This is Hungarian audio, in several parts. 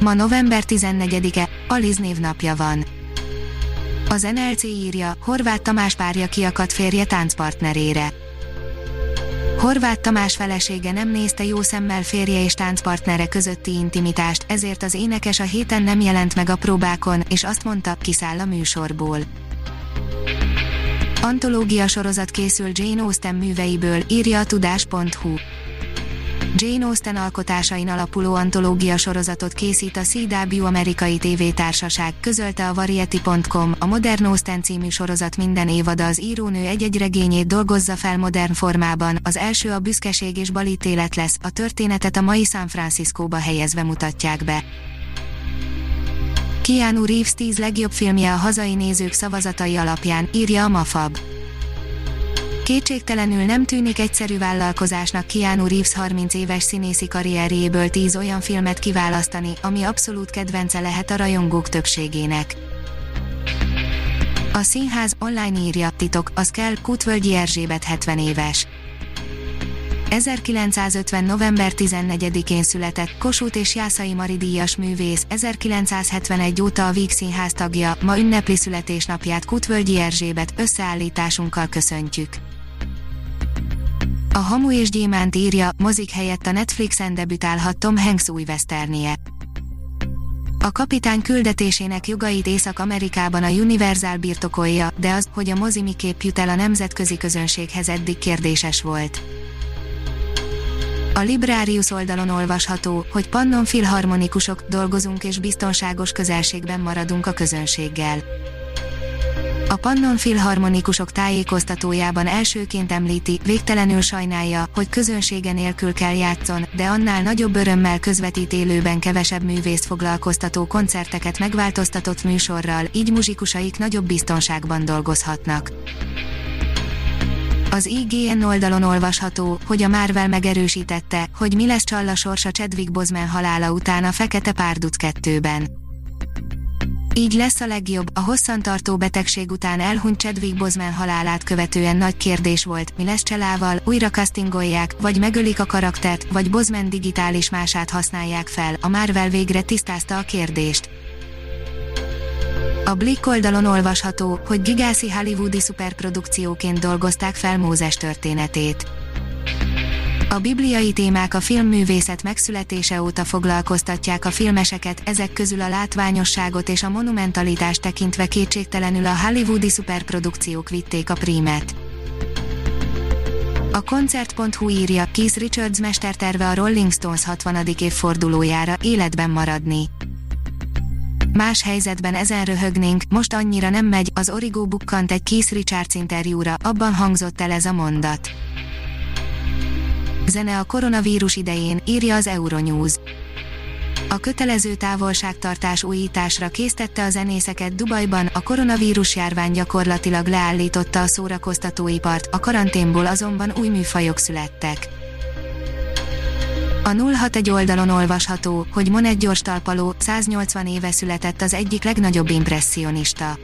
Ma november 14-e, Aliz névnapja van. Az NLC írja, Horváth Tamás párja kiakadt férje táncpartnerére. Horváth Tamás felesége nem nézte jó szemmel férje és táncpartnere közötti intimitást, ezért az énekes a héten nem jelent meg a próbákon, és azt mondta, kiszáll a műsorból. Antológia sorozat készül Jane Austen műveiből, írja a tudás.hu. Jane Austen alkotásain alapuló antológia sorozatot készít a CW amerikai tévétársaság, közölte a Variety.com, a Modern Austen című sorozat minden évada az írónő egy-egy regényét dolgozza fel modern formában, az első a Büszkeség és balítélet lesz, a történetet a mai San Franciscóba helyezve mutatják be. Keanu Reeves 10 legjobb filmje a hazai nézők szavazatai alapján, írja a Mafab. Kétségtelenül nem tűnik egyszerű vállalkozásnak Keanu Reeves 30 éves színészi karrierjéből 10 olyan filmet kiválasztani, ami abszolút kedvence lehet a rajongók többségének. A Színház online írja, titok, az kell, Kutvölgyi Erzsébet 70 éves. 1950. november 14-én született, Kossuth és Jászai Mari díjas művész, 1971 óta a Víg Színház tagja, ma ünnepli születésnapját Kutvölgyi Erzsébet, összeállításunkkal köszöntjük. A Hamu és Gyémánt írja, mozik helyett a Netflixen debütálhat Tom Hanks új westernje. A kapitány küldetésének jogait Észak-Amerikában a Universal birtokolja, de az, hogy a mozi miképp jut el a nemzetközi közönséghez, eddig kérdéses volt. A Librarius oldalon olvasható, hogy pannonfilharmonikusok, dolgozunk és biztonságos közelségben maradunk a közönséggel. A pannonfilharmonikusok tájékoztatójában elsőként említi, végtelenül sajnálja, hogy közönsége nélkül kell játszon, de annál nagyobb örömmel közvetít élőben kevesebb művészt foglalkoztató koncerteket megváltoztatott műsorral, így muzsikusaik nagyobb biztonságban dolgozhatnak. Az IGN oldalon olvasható, hogy a Marvel megerősítette, hogy mi lesz Csalla sorsa Chadwick Boseman halála után a Fekete Párduc 2-ben. Így lesz a legjobb, a hosszantartó betegség után elhunyt Chadwick Boseman halálát követően nagy kérdés volt, mi lesz Csalával, újra castingolják, vagy megölik a karaktert, vagy Boseman digitális mását használják fel, a Marvel végre tisztázta a kérdést. A Blick oldalon olvasható, hogy gigászi hollywoodi szuperprodukcióként dolgozták fel Mózes történetét. A bibliai témák a filmművészet megszületése óta foglalkoztatják a filmeseket, ezek közül a látványosságot és a monumentalitást tekintve kétségtelenül a hollywoodi szuperprodukciók vitték a prímet. A koncert.hu írja, Keith Richards mesterterve a Rolling Stones 60. évfordulójára, életben maradni. Más helyzetben ezen röhögnénk, most annyira nem megy, az Origó bukkant egy Keith Richards interjúra, abban hangzott el ez a mondat. Zene a koronavírus idején, írja az Euronews. A kötelező távolságtartás újításra késztette a zenészeket Dubajban, a koronavírus járvány gyakorlatilag leállította a szórakoztatóipart, a karanténból azonban új műfajok születtek. A 061 oldalon olvasható, hogy Monet gyors talpaló, 180 éve született az egyik legnagyobb impresszionista.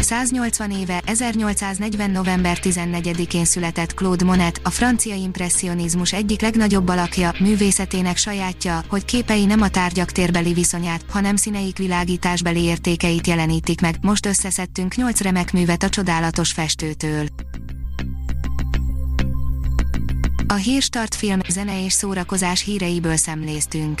180 éve, 1840. november 14-én született Claude Monet, a francia impresszionizmus egyik legnagyobb alakja, művészetének sajátja, hogy képei nem a tárgyak térbeli viszonyát, hanem színeik világításbeli értékeit jelenítik meg. Most összeszedtünk 8 remek művet a csodálatos festőtől. A Hírstart film, zene és szórakozás híreiből szemléztünk.